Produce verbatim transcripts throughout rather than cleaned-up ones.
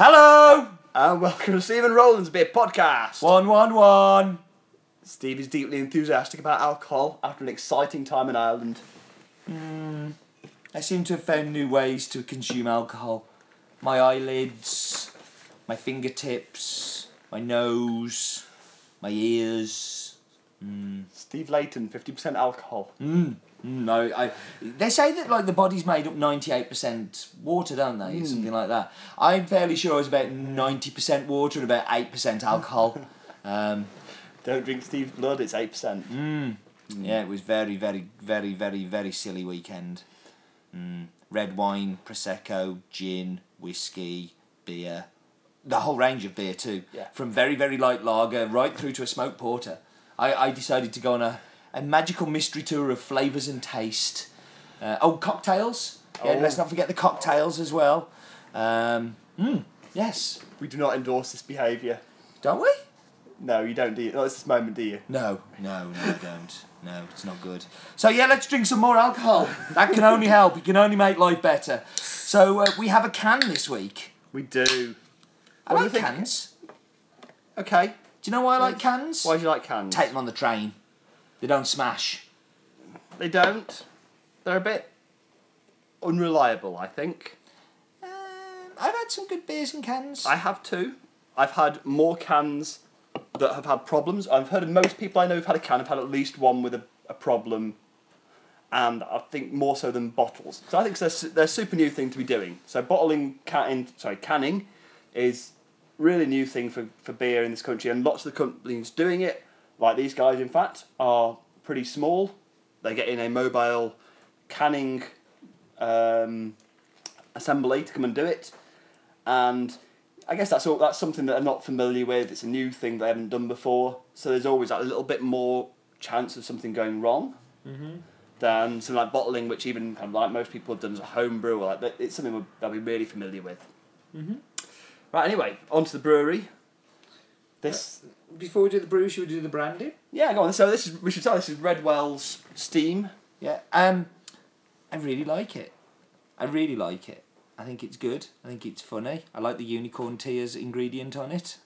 Hello! And welcome to Stephen Rowland's Beer Podcast. one one one. Steve is deeply enthusiastic about alcohol after an exciting time in Ireland. Mm, I seem to have found new ways to consume alcohol. My eyelids, my fingertips, my nose, my ears. Mm. Steve Layton, fifty percent alcohol. Mm. No, I. They say that like the body's made up ninety-eight percent water, don't they? Mm. Something like that. I'm fairly sure it was about ninety percent water and about eight percent alcohol. um, don't drink Steve's blood, it's eight percent. Mm. Mm. Yeah, it was very, very, very, very, very silly weekend. Mm. Red wine, Prosecco, gin, whiskey, beer. The whole range of beer too. Yeah. From very, very light lager right through to a smoked porter. I, I decided to go on a A magical mystery tour of flavours and taste. Uh, oh, cocktails. Yeah, oh. Let's not forget the cocktails as well. Um, mm, yes. We do not endorse this behaviour. Don't we? No, you don't, do you? Not at this moment, do you? No, no, no, you don't. No, it's not good. So, yeah, let's drink some more alcohol. That can only help. It can only make life better. So, uh, we have a can this week. We do. I what like do cans. Okay. Do you know why I like cans? Why do you like cans? Take them on the train. They don't smash. They don't. They're a bit unreliable, I think. Um, I've had some good beers in cans. I have too. I've had more cans that have had problems. I've heard of most people I know who've had a can have had at least one with a, a problem. And I think more so than bottles. So I think they're, they're a super new thing to be doing. So bottling, can, sorry, canning is really new thing for, for beer in this country. And lots of the companies doing it, like these guys, in fact, are pretty small. They get in a mobile canning um, assembly to come and do it. And I guess that's all, that's something that I'm not familiar with. It's a new thing that I haven't done before. So there's always like, a little bit more chance of something going wrong mm-hmm. than something like bottling, which even kind of like most people have done as a home brew. Like, it's something I'll be really familiar with. Mm-hmm. Right, anyway, on to the brewery. This... Uh, Before we do the brew, should we do the brandy? Yeah, go on. So this is we should tell this is Redwell's Steam. Yeah. Um, I really like it. I really like it. I think it's good. I think it's funny. I like the unicorn tears ingredient on it.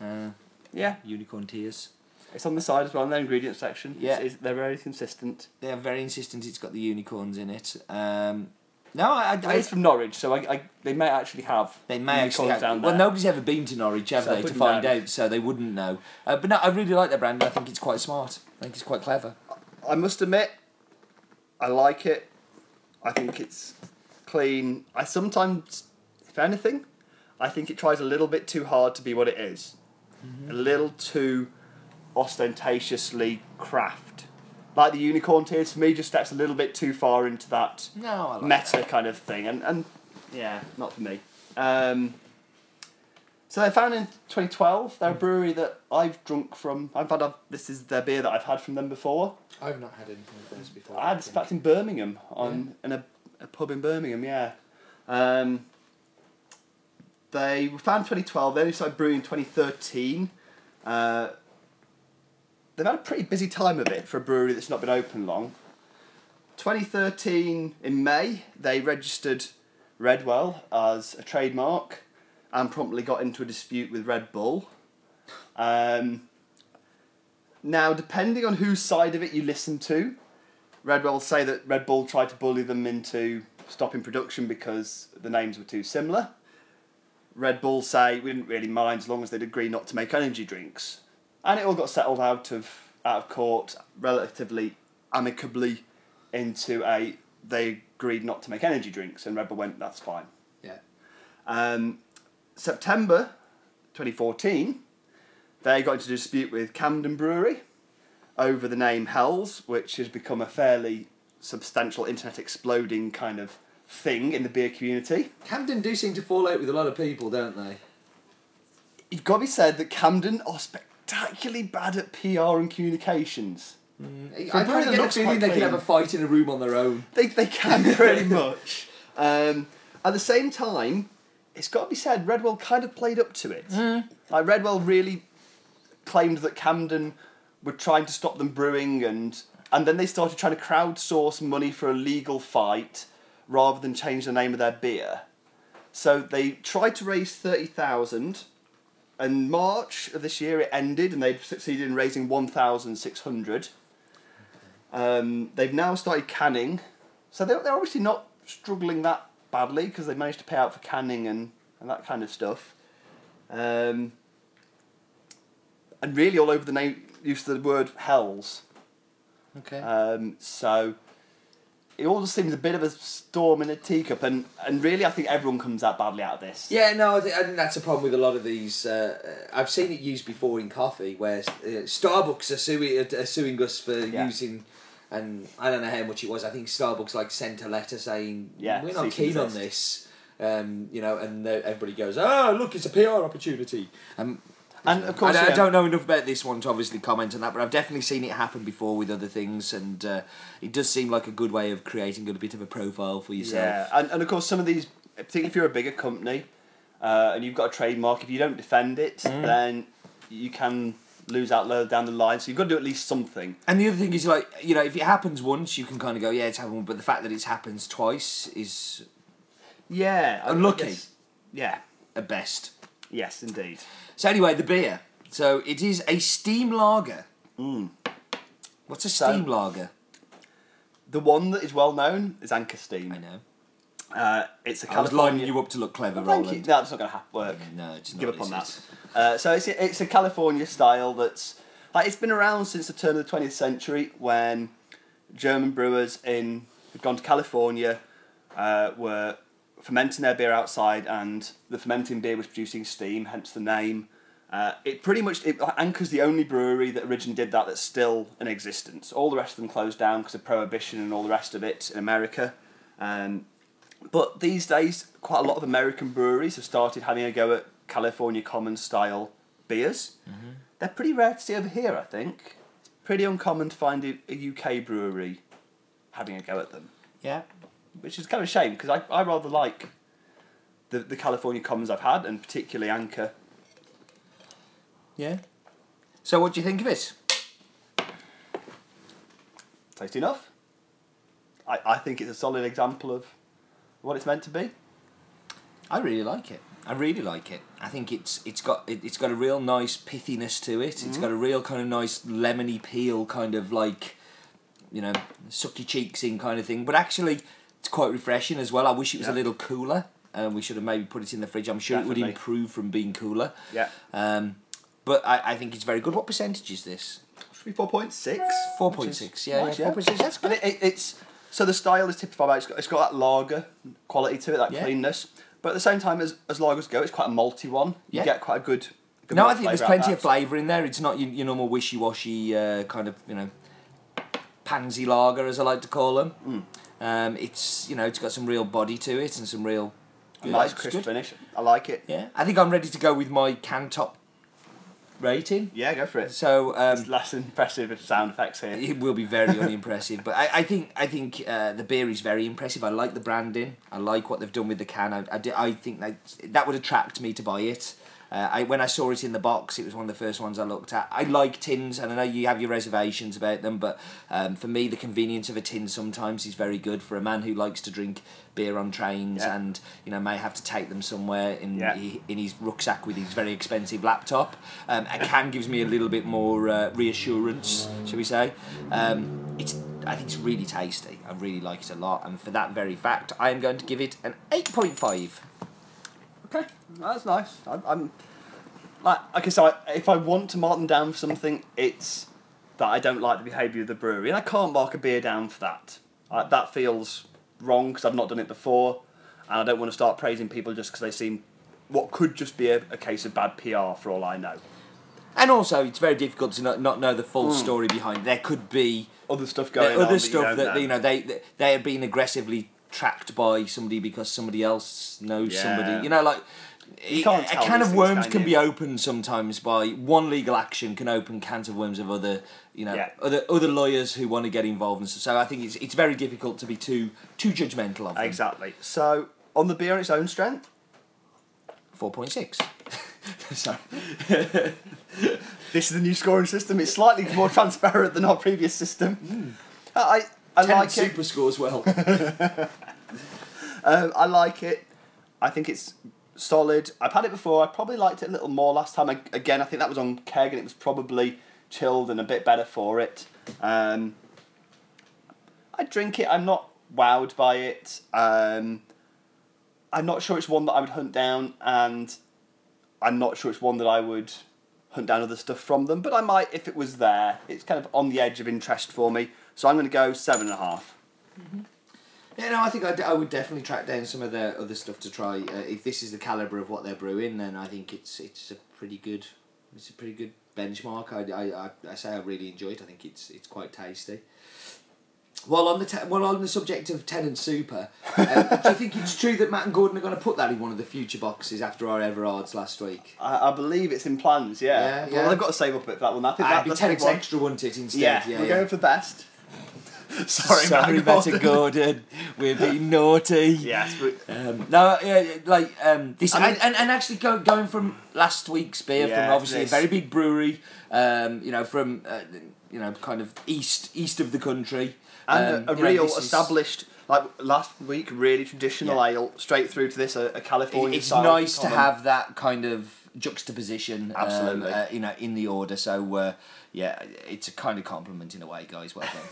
Uh, yeah. Unicorn tears. It's on the side as well in the ingredient section. Yeah. It's, it's, they're very consistent. They are very insistent. It's got the unicorns in it. Um. No, I, I, it's from Norwich, so I, I, they may actually have. They may actually have. Down there. Well, nobody's ever been to Norwich, have so they, to find know. out, so they wouldn't know. Uh, but no, I really like their brand. I think it's quite smart. I think it's quite clever. I must admit, I like it. I think it's clean. I sometimes, if anything, I think it tries a little bit too hard to be what it is. Mm-hmm. A little too ostentatiously craft. Like the unicorn tears, for me, just steps a little bit too far into that no, I like meta that. kind of thing. And, and yeah, not for me. Um, so they're found in twenty twelve. They're a brewery that I've drunk from. I've had a, This is their beer that I've had from them before. I've not had anything of theirs before. I had, in fact, in Birmingham, on yeah. in a, a pub in Birmingham, yeah. Um, they were found in twenty twelve. They only started brewing in twenty thirteen. Uh... They've had a pretty busy time of it for a brewery that's not been open long. twenty thirteen, in May, they registered Redwell as a trademark and promptly got into a dispute with Red Bull. Um, now, depending on whose side of it you listen to, Redwell say that Red Bull tried to bully them into stopping production because the names were too similar. Red Bull say, we didn't really mind as long as they'd agree not to make energy drinks. And it all got settled out of out of court relatively amicably into a they agreed not to make energy drinks and Red Bull went, that's fine. Yeah. Um, September twenty fourteen, they got into a dispute with Camden Brewery over the name Hells, which has become a fairly substantial internet exploding kind of thing in the beer community. Camden do seem to fall out with a lot of people, don't they? It's got to be said that Camden are spectacular. Particularly bad at P R and communications. Mm. I probably get the feeling they can have a fight in a room on their own. They they can pretty much. Um, at the same time, it's got to be said, Redwell kind of played up to it. Mm. Like Redwell really claimed that Camden were trying to stop them brewing, and and then they started trying to crowdsource money for a legal fight rather than change the name of their beer. So they tried to raise thirty thousand. In March of this year, it ended, and they've succeeded in raising one thousand six hundred. Um, they've now started canning. So they're, they're obviously not struggling that badly, because they managed to pay out for canning and, and that kind of stuff. Um, and really all over the name, use the word hells. Okay. Um, so it all just seems a bit of a storm in a teacup, and, and really I think everyone comes out badly out of this. Yeah, no, I think, I think that's a problem with a lot of these. Uh, I've seen it used before in coffee, where uh, Starbucks are suing, are suing us for yeah. using, and I don't know how much it was, I think Starbucks like sent a letter saying, yeah, we're not keen on this. Um, you know, and everybody goes, oh, look, it's a P R opportunity. Um, and of course, I, yeah. I don't know enough about this one to obviously comment on that, but I've definitely seen it happen before with other things, and uh, it does seem like a good way of creating a bit of a profile for yourself. Yeah, and, and of course, some of these, particularly if you're a bigger company uh, and you've got a trademark, if you don't defend it, mm. then you can lose out low down the line, so you've got to do at least something. And the other thing is, like, you know, if it happens once, you can kind of go, yeah, it's happened, but the fact that it's happened twice is... Yeah. Unlucky. Guess, yeah. At best. Yes, indeed. So anyway, the beer. So it is a steam lager. Mm. What's a steam so, lager? The one that is well known is Anchor Steam. I know. Uh, it's a California... I was lining you up to look clever, Roland. Thank you. No, that's not going to work. No, it's not. Give up on that. Uh, so it's a, it's a California style that's... like it's been around since the turn of the twentieth century, when German brewers in had gone to California uh, were... fermenting their beer outside, and the fermenting beer was producing steam, hence the name. Uh, it pretty much, it, Anchor's the only brewery that originally did that that's still in existence. All the rest of them closed down because of Prohibition and all the rest of it in America. Um, but these days, quite a lot of American breweries have started having a go at California Common-style beers. Mm-hmm. They're pretty rare to see over here, I think. It's pretty uncommon to find a, a U K brewery having a go at them. Yeah. Which is kind of a shame, because I, I rather like the the California Commons I've had, and particularly Anchor. Yeah. So what do you think of it? Tasty enough. I, I think it's a solid example of what it's meant to be. I really like it. I really like it. I think it's it's got it, it's got a real nice pithiness to it. Mm-hmm. It's got a real kind of nice lemony peel kind of like, you know, suck your cheeks in kind of thing. But actually... it's quite refreshing as well. I wish it was yeah. a little cooler. Um, we should have maybe put it in the fridge. I'm sure Definitely. It would improve from being cooler. Yeah. Um, but I, I think it's very good. What percentage is this? Should be four point six. Four point six. Yeah. Nice, yeah. four point six. That's good. It, it, it's so the style is typified by it's got, it's got that lager quality to it, that yeah. cleanness. But at the same time, as as lagers go, it's quite a malty one. You yeah. get quite a good. good no, I think there's plenty of flavour in there. It's not your, your normal wishy-washy uh, kind of, you know, pansy lager, as I like to call them. Mm. Um, it's, you know, it's got some real body to it and some real... good, nice crisp good. finish. I like it. Yeah. I think I'm ready to go with my can top rating. Yeah, go for it. So um, it's less impressive sound effects here. It will be very unimpressive, but I, I think I think uh, the beer is very impressive. I like the branding. I like what they've done with the can. I I, I think that that would attract me to buy it. Uh, I when I saw it in the box, it was one of the first ones I looked at. I like tins, and I know you have your reservations about them, but um, for me, the convenience of a tin sometimes is very good for a man who likes to drink beer on trains yeah. and, you know, may have to take them somewhere in yeah. he, in his rucksack with his very expensive laptop. Um, a can gives me a little bit more uh, reassurance, shall we say. Um, it's I think it's really tasty. I really like it a lot, and for that very fact, I am going to give it an eight point five. Okay, that's nice. I'm, I'm like, okay, so I, if I want to mark them down for something, it's that I don't like the behaviour of the brewery, and I can't mark a beer down for that. I, that feels wrong, because I've not done it before, and I don't want to start praising people just because they seem what could just be a, a case of bad P R for all I know. And also, it's very difficult to not, not know the full mm. story behind. There could be other stuff going other on. Other stuff that you, that, you know they they, they have been aggressively tracked by somebody because somebody else knows yeah. somebody. You know, like you can't it, tell a can of worms can, can be opened sometimes by one legal action can open cans of worms of other, you know, yeah. other other lawyers who want to get involved and stuff. So I think it's it's very difficult to be too too judgmental of them. Exactly. So on the beer on its own strength, four point six. Sorry. This is the new scoring system. It's slightly more transparent than our previous system. Mm. I. I Ten like super it. Scores well. um, I like it. I think it's solid. I've had it before. I probably liked it a little more last time. I, again, I think that was on keg and it was probably chilled and a bit better for it. Um, I drink it. I'm not wowed by it. Um, I'm not sure it's one that I would hunt down, and I'm not sure it's one that I would hunt down other stuff from them, but I might if it was there. It's kind of on the edge of interest for me, so I'm going to go seven and a half. Mm-hmm. Yeah, no, I think I, d- I would definitely track down some of their other stuff to try. Uh, if this is the calibre of what they're brewing, then I think it's it's a pretty good it's a pretty good benchmark. I, I, I say I really enjoy it. I think it's it's quite tasty. While on the te- while on the subject of Tennant Super, uh, do you think it's true that Matt and Gordon are going to put that in one of the future boxes after our Everards last week? I, I believe it's in plans. Yeah. yeah well, yeah. They've got to save up a bit for that one. I think uh, that'd be Tennant's extra, wouldn't it? Instead, yeah. yeah we're yeah. going for best. Sorry, Sorry better Gordon. We're being naughty. Yes, but um, no, yeah, like um, this, I mean, and, and and actually go, going from last week's beer yeah, from obviously this. a very big brewery, um, you know, from uh, you know, kind of east east of the country, and um, a, a real know, established is, like last week, really traditional yeah. ale straight through to this a, a California. It, it's nice column. to have that kind of juxtaposition, absolutely, um, uh, you know, in the order. So uh, yeah, it's a kind of compliment in a way, guys. Well done.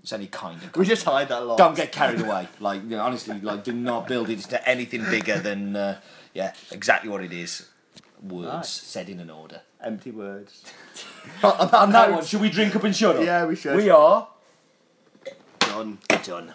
It's only kind of. Compliment. We just hide that a lot. Don't get carried away. Like, you know, honestly, like, do not build it to anything bigger than, uh, yeah, exactly what it is. Words right. said in an order. Empty words. On that one, should we drink up and shut up? Yeah, we should. We are done. Done.